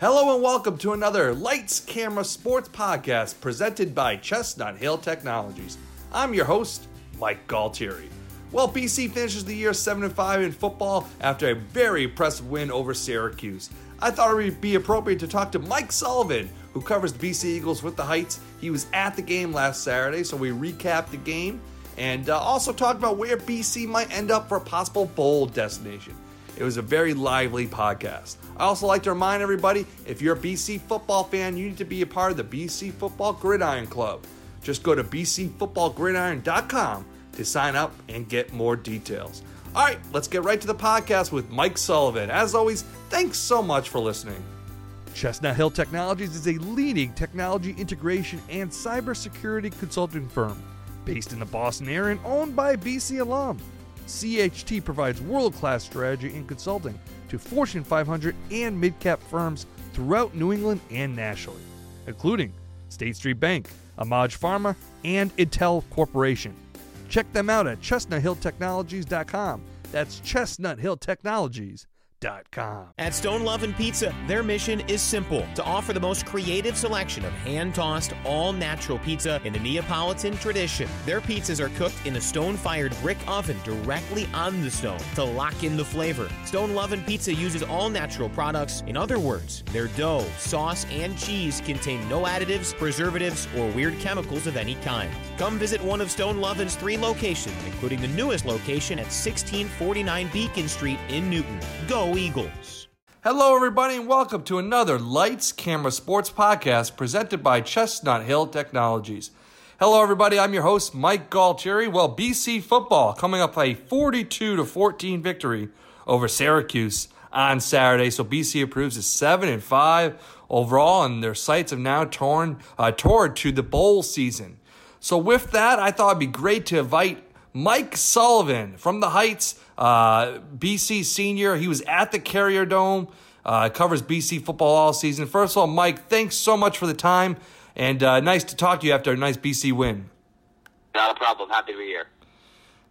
Hello and welcome to another Lights Camera Sports podcast presented by Chestnut Hill Technologies. I'm your host, Mike Galtieri. Well, BC finishes the year 7-5 in football after a very impressive win over Syracuse. I thought it would be appropriate to talk to Mike Sullivan, who covers the BC Eagles with the Heights. He was at the game last Saturday, so we recapped the game and also talked about where BC might end up for a possible bowl destination. It was a very lively podcast. I also like to remind everybody, if you're a BC football fan, you need to be a part of the BC Football Gridiron Club. Just go to bcfootballgridiron.com to sign up and get more details. All right, let's get right to the podcast with Mike Sullivan. As always, thanks so much for listening. Chestnut Hill Technologies is a leading technology integration and cybersecurity consulting firm based in the Boston area and owned by a BC alum. CHT provides world-class strategy and consulting to Fortune 500 and mid-cap firms throughout New England and nationally, including State Street Bank, Amag Pharma, and Intel Corporation. Check them out at chestnuthilltechnologies.com. That's chestnuthilltechnologies.com. At Stone Lovin' Pizza, their mission is simple: to offer the most creative selection of hand-tossed, all-natural pizza in the Neapolitan tradition. Their pizzas are cooked in a stone-fired brick oven directly on the stone to lock in the flavor. Stone Lovin' Pizza uses all-natural products. In other words, their dough, sauce, and cheese contain no additives, preservatives, or weird chemicals of any kind. Come visit one of Stone Lovin's three locations, including the newest location at 1649 Beacon Street in Newton. Go Eagles. Hello everybody and welcome to another Lights Camera Sports podcast presented by Chestnut Hill Technologies. Hello everybody, I'm your host Mike Galtieri. Well, BC football coming up a 42-14 victory over Syracuse on Saturday. So BC improves to 7-5 overall and their sights have now toward to the bowl season. So with that, I thought it'd be great to invite Mike Sullivan from the Heights, BC senior. He was at the Carrier Dome, covers BC football all season. First of all, Mike, thanks so much for the time, and nice to talk to you after a nice BC win. Not a problem. Happy to be here.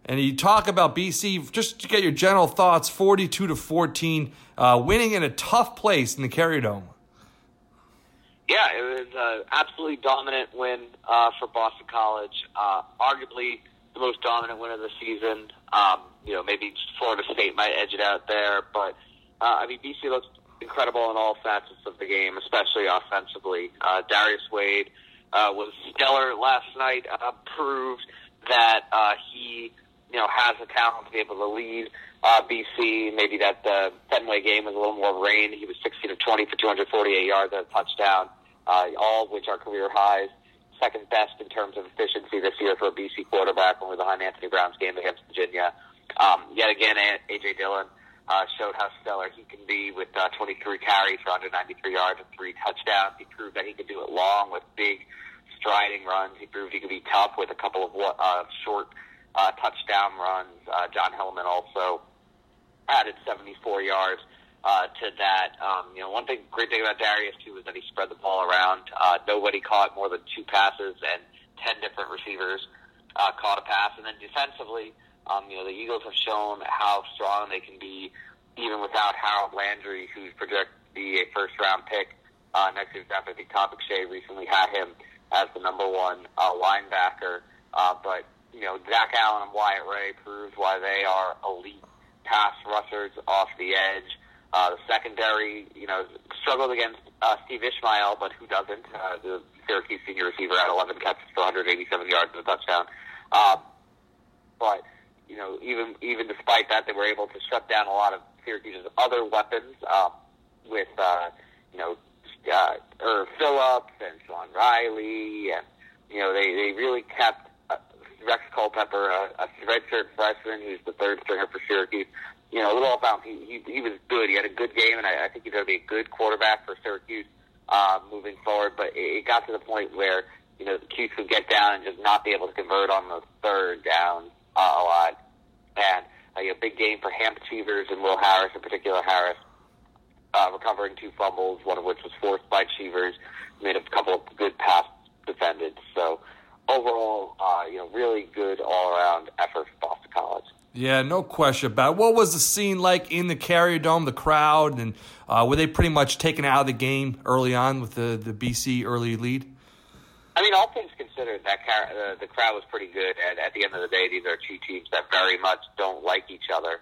And you talk about BC, just to get your general thoughts, 42-14, winning in a tough place in the Carrier Dome. Yeah, it was an absolutely dominant win for Boston College, arguably the most dominant win of the season. Maybe Florida State might edge it out there, but BC looks incredible in all facets of the game, especially offensively. Darius Wade was stellar last night. Proved that he, has the talent to be able to lead BC. Maybe that the Fenway game was a little more rain. He was 16-20 for 248 yards and a touchdown, all of which are career highs. Second best in terms of efficiency this year for a BC quarterback when we were behind Anthony Brown's game against Virginia. Yet again, A.J. Dillon showed how stellar he can be with 23 carries for 193 yards and 3 touchdowns. He proved that he could do it long with big striding runs. He proved he could be tough with a couple of short touchdown runs. John Hilliman also added 74 yards to that. Great thing about Darius too was that he spread the ball around. Nobody caught more than 2 passes, and 10 different receivers caught a pass. And then defensively, the Eagles have shown how strong they can be, even without Harold Landry, who's projected to be a first-round pick next year. I think Todd McShay recently had him as the number one linebacker. But Zach Allen and Wyatt Ray proved why they are elite pass rushers off the edge. The secondary, struggled against Steve Ishmael, but who doesn't? The Syracuse senior receiver had 11 catches for 187 yards and a touchdown. Even despite that, they were able to shut down a lot of Syracuse's other weapons with Phillips and Sean Riley, and they really kept Rex Culpepper, a redshirt freshman who's the third stringer for Syracuse. A little off-bound. He was good. He had a good game, and I think he's going to be a good quarterback for Syracuse moving forward. But it got to the point where, the Cutes would get down and just not be able to convert on the third down a lot. And a big game for Hamp Cheevers and Will Harris, in particular Harris, recovering 2 fumbles, one of which was forced by Cheevers, made a couple of good pass defended. So overall, really good all-around effort for Boston College. Yeah, no question about it. What was the scene like in the Carrier Dome, the crowd, and were they pretty much taken out of the game early on with the BC early lead? I mean, all things considered, that the crowd was pretty good. At the end of the day, these are two teams that very much don't like each other.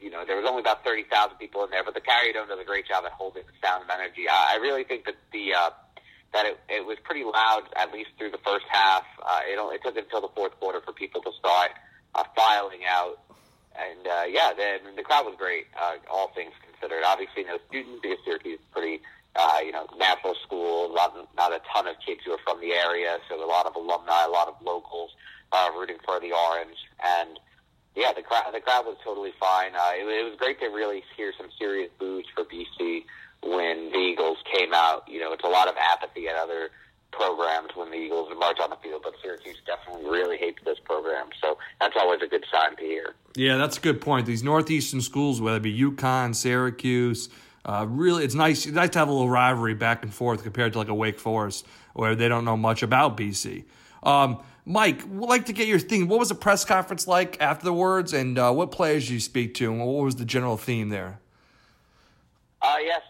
You know, there was only about 30,000 people in there, but the Carrier Dome does a great job at holding the sound of energy. I really think that it was pretty loud, at least through the first half. It took until the fourth quarter for people to start filing out. And, the crowd was great, all things considered. Obviously, no students, because Syracuse is pretty national school, not a ton of kids who are from the area, so a lot of alumni, a lot of locals rooting for the Orange. And, yeah, the crowd was totally fine. It was great to really hear some serious boos for BC when the Eagles came out. You know, it's a lot of apathy at other programs when the Eagles march on the field, but Syracuse definitely really hates this program, so that's always a good sign to hear. Yeah, that's a good point. These northeastern schools, whether it be UConn, Syracuse, really, it's nice to have a little rivalry back and forth compared to like a Wake Forest where they don't know much about BC. Mike, we'd like to get your thing. What was the press conference like afterwards, and what players did you speak to, and what was the general theme there?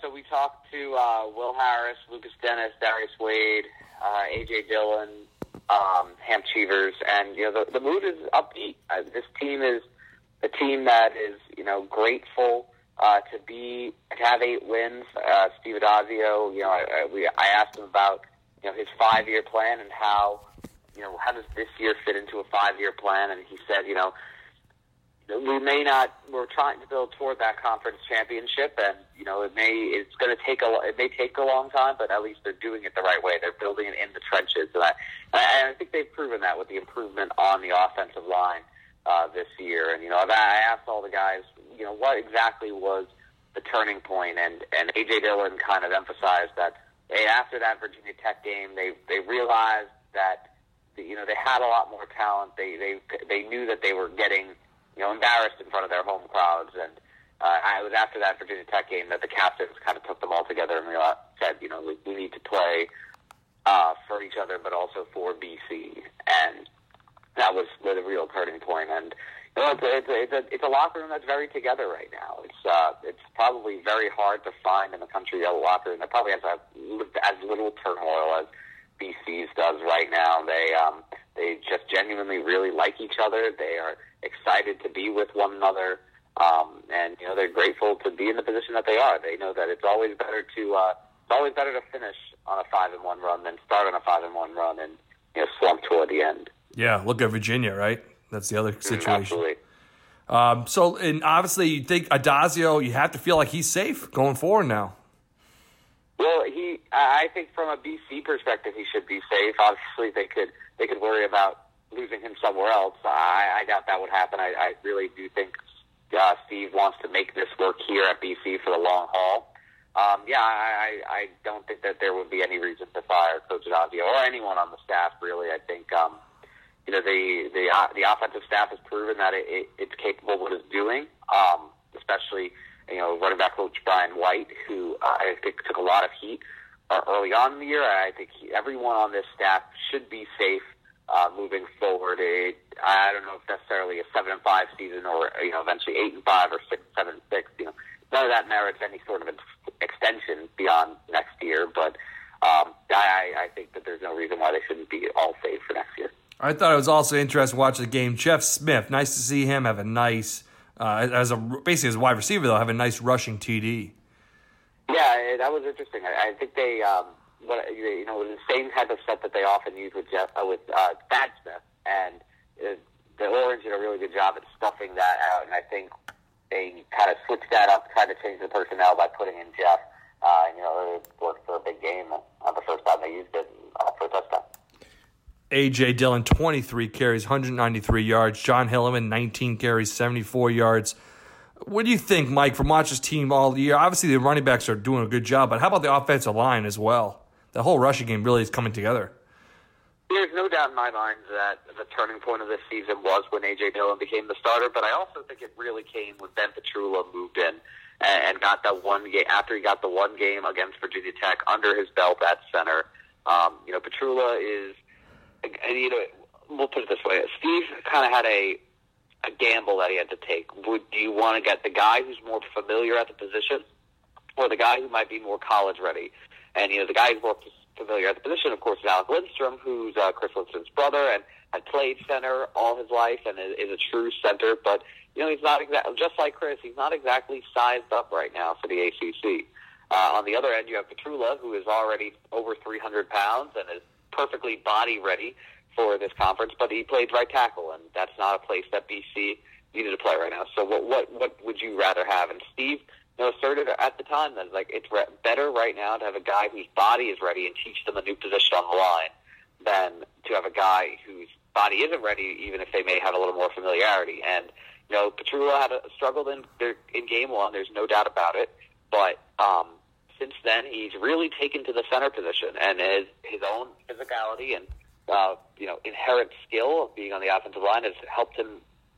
So we talked to Will Harris, Lucas Dennis, Darius Wade, A.J. Dillon, Hamp Cheevers, and the mood is upbeat. This team is a team that is grateful to have 8 wins. Steve Addazio, I asked him about his 5-year plan and how does this year fit into a 5-year plan, and he said we're trying to build toward that conference championship, and it may take a long time, but at least they're doing it the right way. They're building it in the trenches, and I think they've proven that with the improvement on the offensive line this year. And I asked all the guys, what exactly was the turning point, and A.J. Dillon kind of emphasized that after that Virginia Tech game, they realized that they had a lot more talent. They knew that they were getting embarrassed in front of their home crowds, and it was after that Virginia Tech game that the captains kind of took them all together and realized, said, we need to play for each other, but also for BC, and that was the real turning point. And it's a locker room that's very together right now. It's probably very hard to find in the country a locker room that probably has as little turmoil as BC's does right now. They just genuinely really like each other. They are excited to be with one another, and they're grateful to be in the position that they are. They know that it's always better to finish on a 5-1 run than start on a 5-1 run and slump toward the end. Yeah, look at Virginia, right? That's the other situation. Absolutely. And obviously, you think Addazio, you have to feel like he's safe going forward now. Well, I think from a BC perspective, he should be safe. Obviously, they could worry about losing him somewhere else. I doubt that would happen. I really do think Steve wants to make this work here at BC for the long haul. I don't think that there would be any reason to fire Coach Addazio or anyone on the staff, really. I think the offensive staff has proven that it's capable of what it's doing, especially running back coach Brian White, who I think took a lot of heat early on in the year. I think everyone on this staff should be safe moving forward. I don't know if necessarily a 7-5 season or eventually 8-5 or 6-7-6. None of that merits any sort of extension beyond next year. But I think that there's no reason why they shouldn't be all safe for next year. I thought it was also interesting watching the game. Jeff Smith, nice to see him have a nice as a wide receiver though have a nice rushing TD. Yeah, that was interesting. I think they. It was the same type of set that they often use with Thad Smith, and the Orange did a really good job at stuffing that out, and I think they kind of switched that up, kind of changed the personnel by putting in Jeff, it worked for a big game the first time they used it for a touchdown. A.J. Dillon, 23 carries, 193 yards. John Hilliman, 19 carries, 74 yards. What do you think, Mike, from watching this team all year? Obviously, the running backs are doing a good job, but how about the offensive line as well? The whole rushing game really is coming together. There's no doubt in my mind that the turning point of this season was when A.J. Dillon became the starter, but I also think it really came when Ben Petrula moved in and got that one game, after he got the one game against Virginia Tech under his belt at center. Petrula is, we'll put it this way, Steve kind of had a a gamble that he had to take. Do you want to get the guy who's more familiar at the position or the guy who might be more college ready? And, you know, the guy who's more familiar at the position, of course, is Alec Lindstrom, who's Chris Lindstrom's brother and had played center all his life and is a true center. But, you know, he's not exactly, just like Chris, he's not exactly sized up right now for the ACC. On the other end, you have Petrula, who is already over 300 pounds and is perfectly body ready for this conference, but he played right tackle, and that's not a place that BC needed to play right now. So what would you rather have? And Steve, you know, asserted at the time that like it's better right now to have a guy whose body is ready and teach them a new position on the line than to have a guy whose body isn't ready, even if they may have a little more familiarity. And, you know, Petrula had struggled in game one, there's no doubt about it, but since then he's really taken to the center position, and his own physicality and inherent skill of being on the offensive line has helped him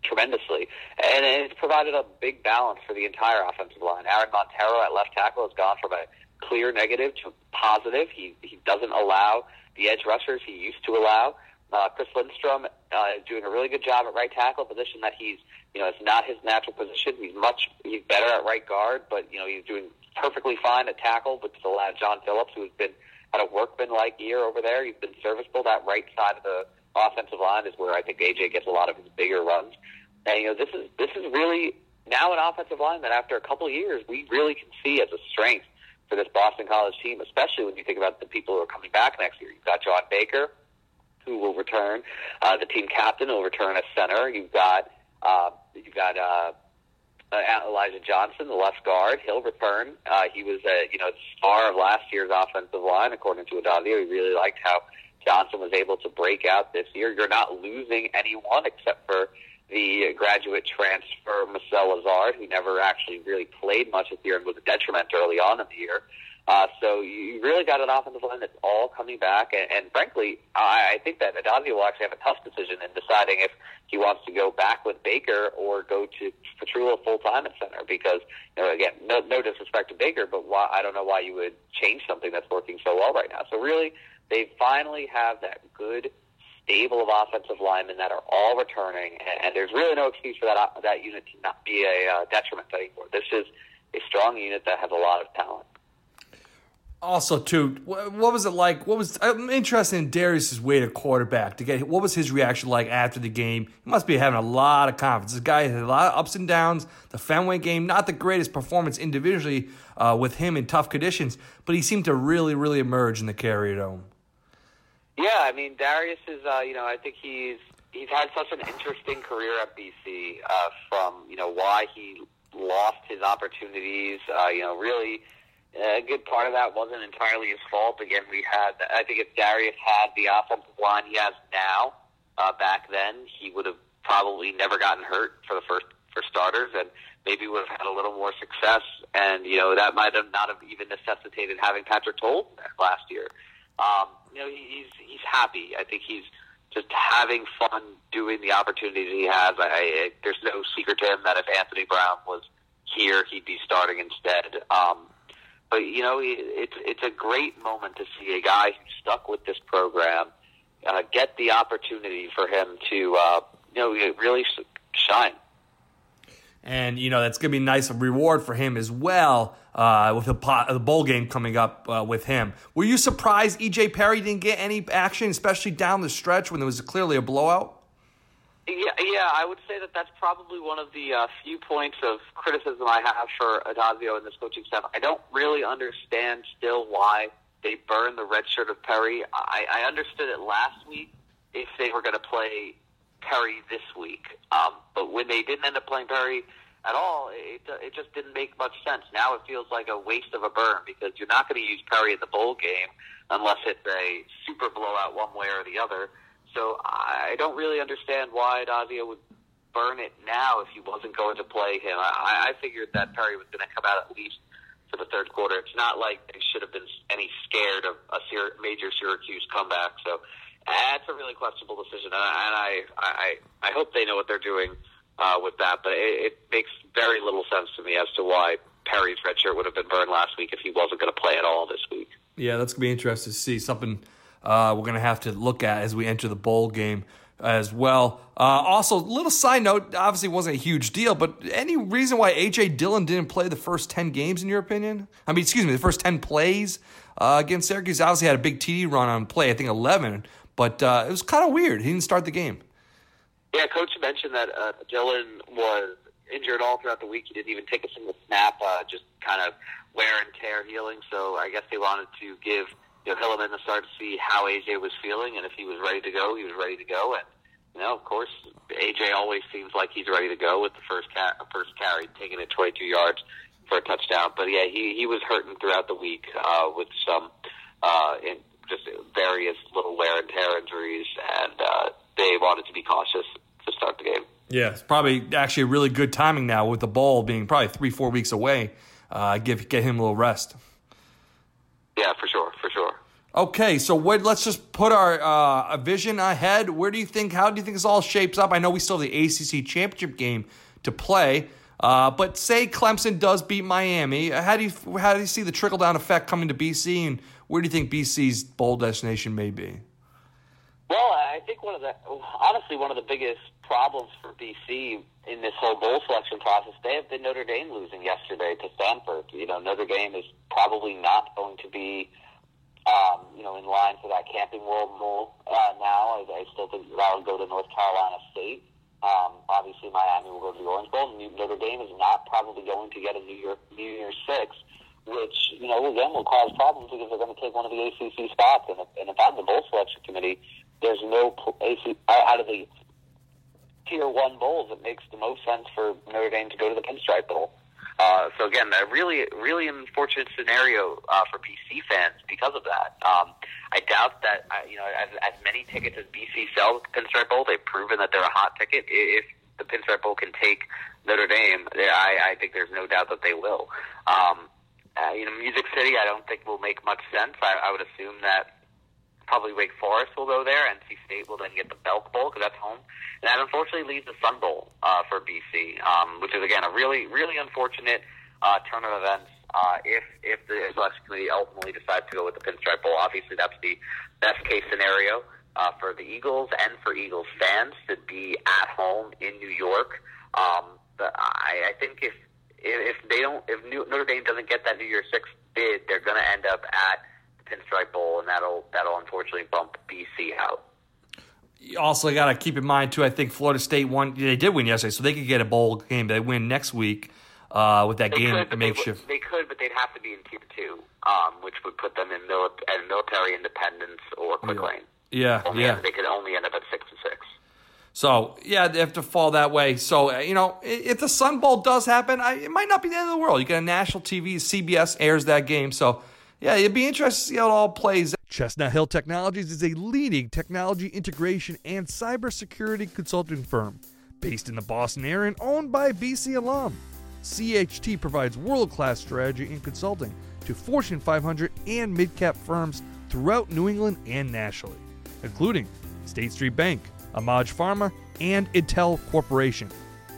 tremendously. And it's provided a big balance for the entire offensive line. Aaron Montero at left tackle has gone from a clear negative to positive. He doesn't allow the edge rushers he used to allow. Chris Lindstrom is doing a really good job at right tackle, a position that he's, you know, it's not his natural position. He's better at right guard, but, you know, he's doing perfectly fine at tackle, which has allowed John Phillips, who's been had a workman-like year over there. He's been serviceable. That right side of the offensive line is where I think AJ gets a lot of his bigger runs. And, you know, this is really now an offensive line that after a couple of years we really can see as a strength for this Boston College team, especially when you think about the people who are coming back next year. You've got John Baker, who will return. The team captain will return as center. You've got Elijah Johnson, the left guard, he'll return. He was the star of last year's offensive line, according to Addazio. He really liked how Johnson was able to break out this year. You're not losing anyone except for the graduate transfer, Marcel Lazard, who never actually really played much this year and was a detriment early on in the year. So you really got an offensive line that's all coming back. And frankly, I think that Addazio will actually have a tough decision in deciding if he wants to go back with Baker or go to Petrula full-time at center. Because, you know, again, no disrespect to Baker, but I don't know why you would change something that's working so well right now. So really, they finally have that good stable of offensive linemen that are all returning. And there's really no excuse for that unit to not be a detriment anymore. This is a strong unit that has a lot of talent. Also, too, what was it like? I'm interested in Darius Wade, a quarterback. What was his reaction like after the game? He must be having a lot of confidence. This guy had a lot of ups and downs. The Fenway game, not the greatest performance individually with him in tough conditions, but he seemed to really, really emerge in the Carrier Dome. Yeah, I mean, Darius is, I think he's had such an interesting career at BC from, you know, why he lost his opportunities, really. A good part of that wasn't entirely his fault. Again, I think if Darius had the offensive line he has now, back then, he would have probably never gotten hurt for starters, and maybe would have had a little more success. And, you know, that might have not have even necessitated having Patrick Toll last year. He's happy. I think he's just having fun doing the opportunities he has. There's no secret to him that if Anthony Brown was here, he'd be starting instead. But, you know, it's a great moment to see a guy who's stuck with this program get the opportunity for him to, really shine. And, you know, that's going to be a nice reward for him as well with the bowl game coming up with him. Were you surprised E.J. Perry didn't get any action, especially down the stretch when there was clearly a blowout? Yeah, I would say that's probably one of the few points of criticism I have for Addazio and this coaching staff. I don't really understand still why they burned the red shirt of Perry. I understood it last week if they were going to play Perry this week. But when they didn't end up playing Perry at all, it just didn't make much sense. Now it feels like a waste of a burn because you're not going to use Perry in the bowl game unless it's a super blowout one way or the other. So I don't really understand why Addazio would burn it now if he wasn't going to play him. I figured that Perry was going to come out at least for the third quarter. It's not like they should have been any scared of a major Syracuse comeback. So that's a really questionable decision, and I hope they know what they're doing with that. But it makes very little sense to me as to why Perry's red shirt would have been burned last week if he wasn't going to play at all this week. Yeah, that's going to be interesting to see something – we're going to have to look at as we enter the bowl game as well. Also, little side note, obviously wasn't a huge deal, but any reason why A.J. Dillon didn't play the first 10 games, in your opinion? I mean, excuse me, the first 10 plays against Syracuse. Obviously had a big TD run on play, I think 11, but it was kind of weird. He didn't start the game. Yeah, Coach mentioned that Dillon was injured all throughout the week. He didn't even take a single snap, just kind of wear and tear healing. So I guess they wanted to give Hilliman the start to see how AJ was feeling, and if he was ready to go, he was ready to go. And, you know, of course, AJ always seems like he's ready to go with the first carry, taking it 22 yards for a touchdown. But, yeah, he was hurting throughout the week with some just various little wear and tear injuries, and they wanted to be cautious to start the game. Yeah, it's probably actually really good timing now with the bowl being probably 3-4 weeks away. Get him a little rest. Yeah, for sure, for sure. Okay, so let's just put our vision ahead. How do you think this all shapes up? I know we still have the ACC championship game to play, but say Clemson does beat Miami, how do you see the trickle down effect coming to BC, and where do you think BC's bowl destination may be? Well, I think one of the biggest problems for BC in this whole bowl selection process, they have been Notre Dame losing yesterday to Stanford. You know, Notre Dame is probably not going to be, in line for that Camping World Bowl now. I still think that will go to North Carolina State. Obviously, Miami will go to the Orange Bowl. Notre Dame is not probably going to get a New Year's Six, which, you know, again, will cause problems because they're going to take one of the ACC spots. And if I'm the bowl selection committee, there's no out of the Tier 1 bowls, it makes the most sense for Notre Dame to go to the Pinstripe Bowl. So, again, a really, really unfortunate scenario for BC fans because of that. I doubt that, as many tickets as BC sells at the Pinstripe Bowl, they've proven that they're a hot ticket. If the Pinstripe Bowl can take Notre Dame, I think there's no doubt that they will. Music City I don't think will make much sense. I would assume that probably Wake Forest will go there. NC State will then get the Belk Bowl because that's home. And that unfortunately leaves the Sun Bowl for BC, which is, again, a really, really unfortunate turn of events if the selection committee ultimately decides to go with the Pinstripe Bowl. Obviously, that's the best-case scenario for the Eagles and for Eagles fans to be at home in New York. But I think if Notre Dame doesn't get that New Year's Six bid, they're going to end up at Pinstripe Bowl, and that'll unfortunately bump BC out. You also got to keep in mind too, I think Florida State they did win yesterday, so they could get a bowl game. They win next week with that game makeshift. They could, but they'd have to be in Tier 2, which would put them in military independence or quick lane. Yeah, they could only end up at 6-6. So, yeah, they have to fall that way. So, if the Sun Bowl does happen, it might not be the end of the world. You get a national TV, CBS airs that game, so... yeah, it'd be interesting to see how it all plays. Chestnut Hill Technologies is a leading technology integration and cybersecurity consulting firm based in the Boston area and owned by a BC alum. CHT provides world-class strategy and consulting to Fortune 500 and mid-cap firms throughout New England and nationally, including State Street Bank, Amag Pharma, and Intel Corporation.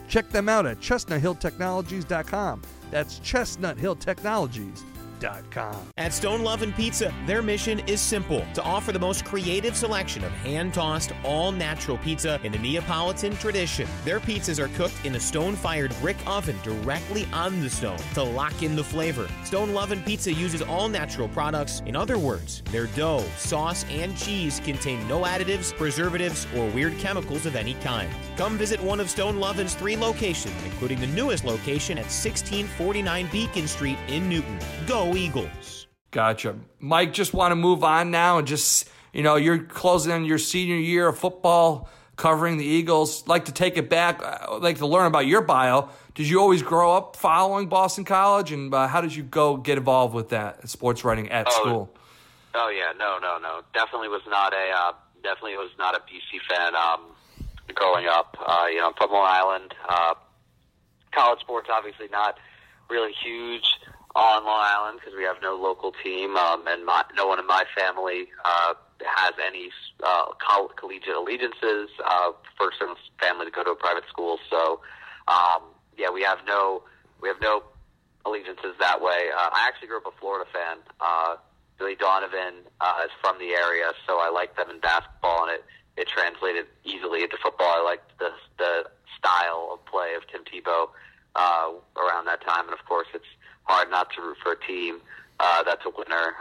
Check them out at chestnuthilltechnologies.com. That's Chestnut Hill Technologies. At Stone Lovin' Pizza, their mission is simple: to offer the most creative selection of hand-tossed, all-natural pizza in the Neapolitan tradition. Their pizzas are cooked in a stone-fired brick oven directly on the stone to lock in the flavor. Stone Lovin' Pizza uses all-natural products. In other words, their dough, sauce, and cheese contain no additives, preservatives, or weird chemicals of any kind. Come visit one of Stone Lovin's 3 locations, including the newest location at 1649 Beacon Street in Newton. Go Eagles. Gotcha. Mike, just want to move on now and just, you're closing in your senior year of football, covering the Eagles. Like to take it back, like to learn about your bio. Did you always grow up following Boston College, and how did you get involved with that sports writing at school? Oh yeah, no. Definitely was not a BC fan growing up. From Long Island, college sports obviously not really huge on Long Island because we have no local team, and no one in my family has any collegiate allegiances. First in family to go to a private school, so we have no allegiances that way. I actually grew up a Florida fan. Billy Donovan is from the area, so I like them in basketball, and it it translated easily into football. I liked the style of play of Tim Tebow around that time, and of course, it's hard not to root for a team that's a winner.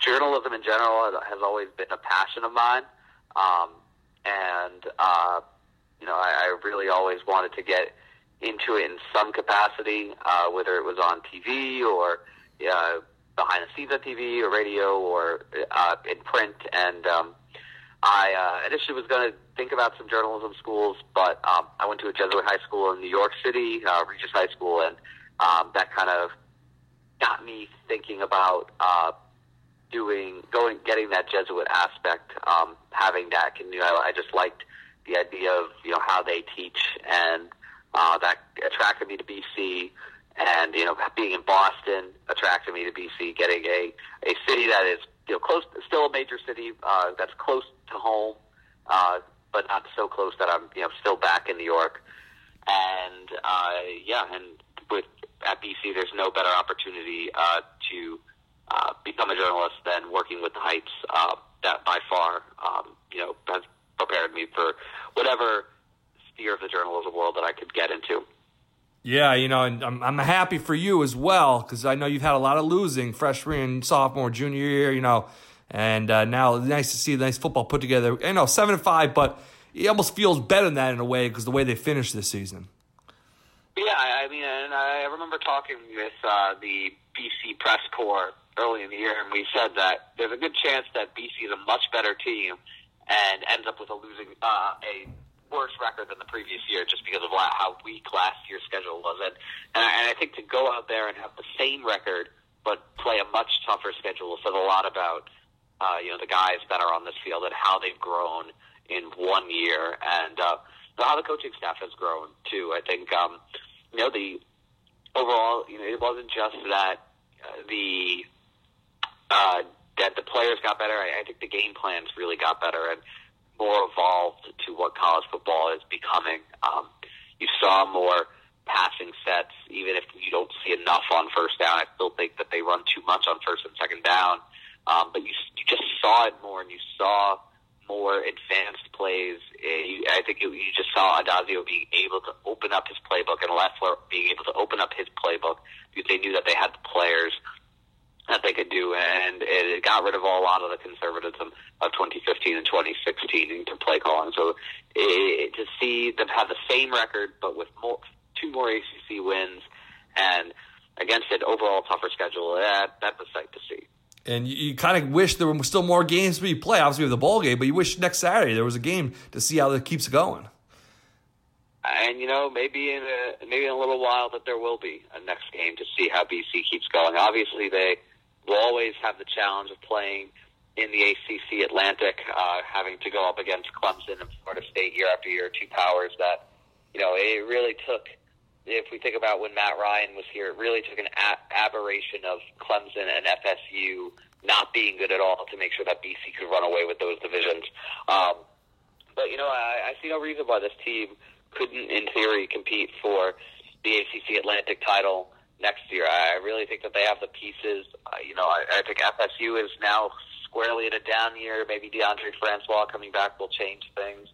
Journalism in general has always been a passion of mine, I really always wanted to get into it in some capacity, whether it was on TV or behind the scenes on TV or radio or in print. And I initially was going to think about some journalism schools, but I went to a Jesuit high school in New York City, Regis High School, and that kind of got me thinking about getting that Jesuit aspect, having that. I just liked the idea of how they teach, and that attracted me to BC, and being in Boston attracted me to BC. Getting a city that is close, still a major city that's close to home, but not so close that I'm still back in New York. And at BC, there's no better opportunity to become a journalist than working with the Heights. That by far has prepared me for whatever sphere of the journalism world that I could get into. Yeah, and I'm happy for you as well, because I know you've had a lot of losing freshman and sophomore, junior year, and now nice to see the nice football put together. 7-5, but it almost feels better than that in a way because the way they finished this season. Yeah, and I remember talking with the BC press corps early in the year, and we said that there's a good chance that BC is a much better team and ends up with a worse record than the previous year just because of how weak last year's schedule was. And I think to go out there and have the same record but play a much tougher schedule says a lot about the guys that are on this field and how they've grown in 1 year, and how the coaching staff has grown too. I think the overall it wasn't just that that the players got better. I think the game plans really got better and more evolved to what college football is becoming. You saw more passing sets, even if you don't see enough on first down. I still think that they run too much on first and second down. But you just saw it more, and you saw more advanced plays. You just saw Addazio being able to open up his playbook and Leffler being able to open up his playbook because they knew that they had the players that they could do, and it got rid of a lot of the conservatism of 2015 and 2016 into play calling. So to see them have the same record, but with two more ACC wins and against an overall tougher schedule, that's a sight to see. And you kind of wish there were still more games to be played. Obviously, we have the bowl game, but you wish next Saturday there was a game to see how it keeps going. And maybe in a little while that there will be a next game to see how BC keeps going. Obviously, they will always have the challenge of playing in the ACC Atlantic, having to go up against Clemson and Florida State year after year, two powers that, it really took, if we think about when Matt Ryan was here, it really took an aberration of Clemson and FSU not being good at all to make sure that BC could run away with those divisions. But, I see no reason why this team couldn't, in theory, compete for the ACC Atlantic title next year. I really think that they have the pieces. I think FSU is now squarely in a down year. Maybe DeAndre Francois coming back will change things.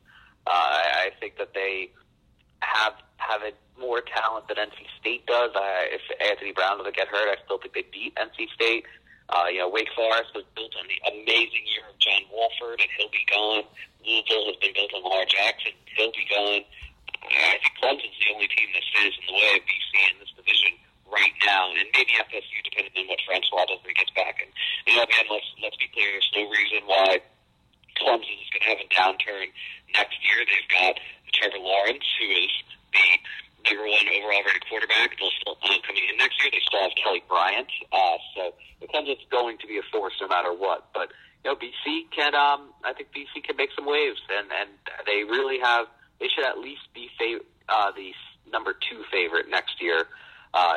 I think that they have more talent than NC State does. If Anthony Brown doesn't get hurt, I still think they beat NC State. Wake Forest was built on the amazing year of John Wolford, and he'll be gone. Louisville has been built on Lamar Jackson. He'll be gone. I think Clemson's the only team that stands in the way of BC in this division right now, and maybe FSU, depending on what Francois does when he gets back. And, again, let's be clear, there's no reason why Clemson is going to have a downturn next year. They've got Trevor Lawrence, who is the #1 overall rated quarterback. They'll still coming in next year. They still have Kelly Bryant. So Clemson's going to be a force no matter what. But, BC can I think BC can make some waves, and they really have – they should at least be the #2 favorite next year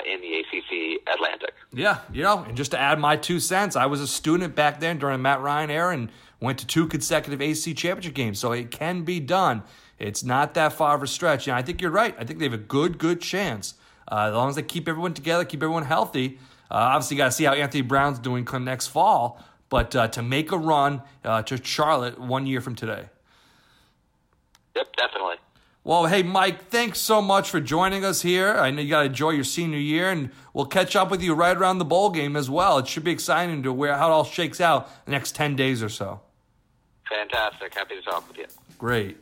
in the ACC Atlantic. Yeah, and just to add my 2 cents, I was a student back then during the Matt Ryan era and went to 2 consecutive ACC championship games, so it can be done. It's not that far of a stretch. I think you're right. I think they have a good chance. As long as they keep everyone together, keep everyone healthy. Obviously, you got to see how Anthony Brown's doing come next fall. but to make a run to Charlotte one year from today. Yep, definitely. Well, hey, Mike, thanks so much for joining us here. I know you got to enjoy your senior year, and we'll catch up with you right around the bowl game as well. It should be exciting to where how it all shakes out the next 10 days or so. Fantastic. Happy to talk with you. Great.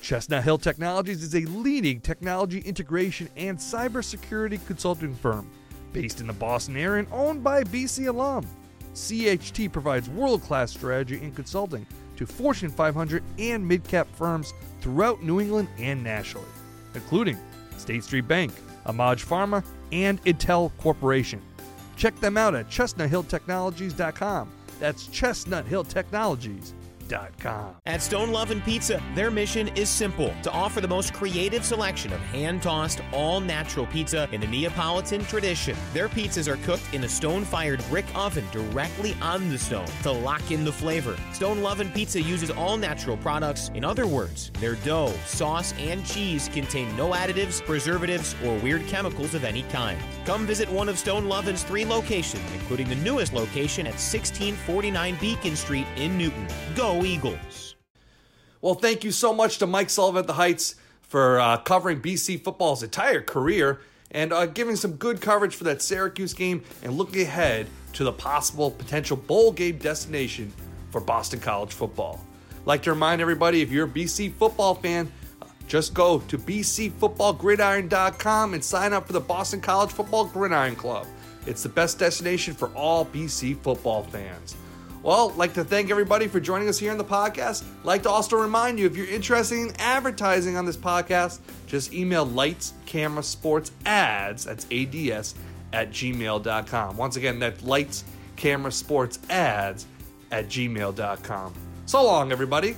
Chestnut Hill Technologies is a leading technology integration and cybersecurity consulting firm based in the Boston area and owned by a BC alum. CHT provides world-class strategy and consulting to Fortune 500 and mid-cap firms throughout New England and nationally, including State Street Bank, Amag Pharma, and Intel Corporation. Check them out at chestnuthilltechnologies.com. That's chestnuthilltechnologies.com. At Stone Lovin' Pizza, their mission is simple: to offer the most creative selection of hand-tossed, all-natural pizza in the Neapolitan tradition. Their pizzas are cooked in a stone-fired brick oven directly on the stone to lock in the flavor. Stone Lovin' Pizza uses all-natural products. In other words, their dough, sauce, and cheese contain no additives, preservatives, or weird chemicals of any kind. Come visit one of Stone Lovin's 3 locations, including the newest location at 1649 Beacon Street in Newton. Go Eagles. Well, thank you so much to Mike Sullivan at the Heights for covering BC football's entire career and giving some good coverage for that Syracuse game and looking ahead to the possible potential bowl game destination for Boston College football. I'd like to remind everybody, if you're a BC football fan, just go to bcfootballgridiron.com and sign up for the Boston College Football Gridiron Club. It's the best destination for all BC football fans. Well, I'd like to thank everybody for joining us here on the podcast. I'd like to also remind you, if you're interested in advertising on this podcast, just email lightscamerasportsads, that's A-D-S, at gmail.com. Once again, that's lightscamerasportsads at gmail.com. So long, everybody.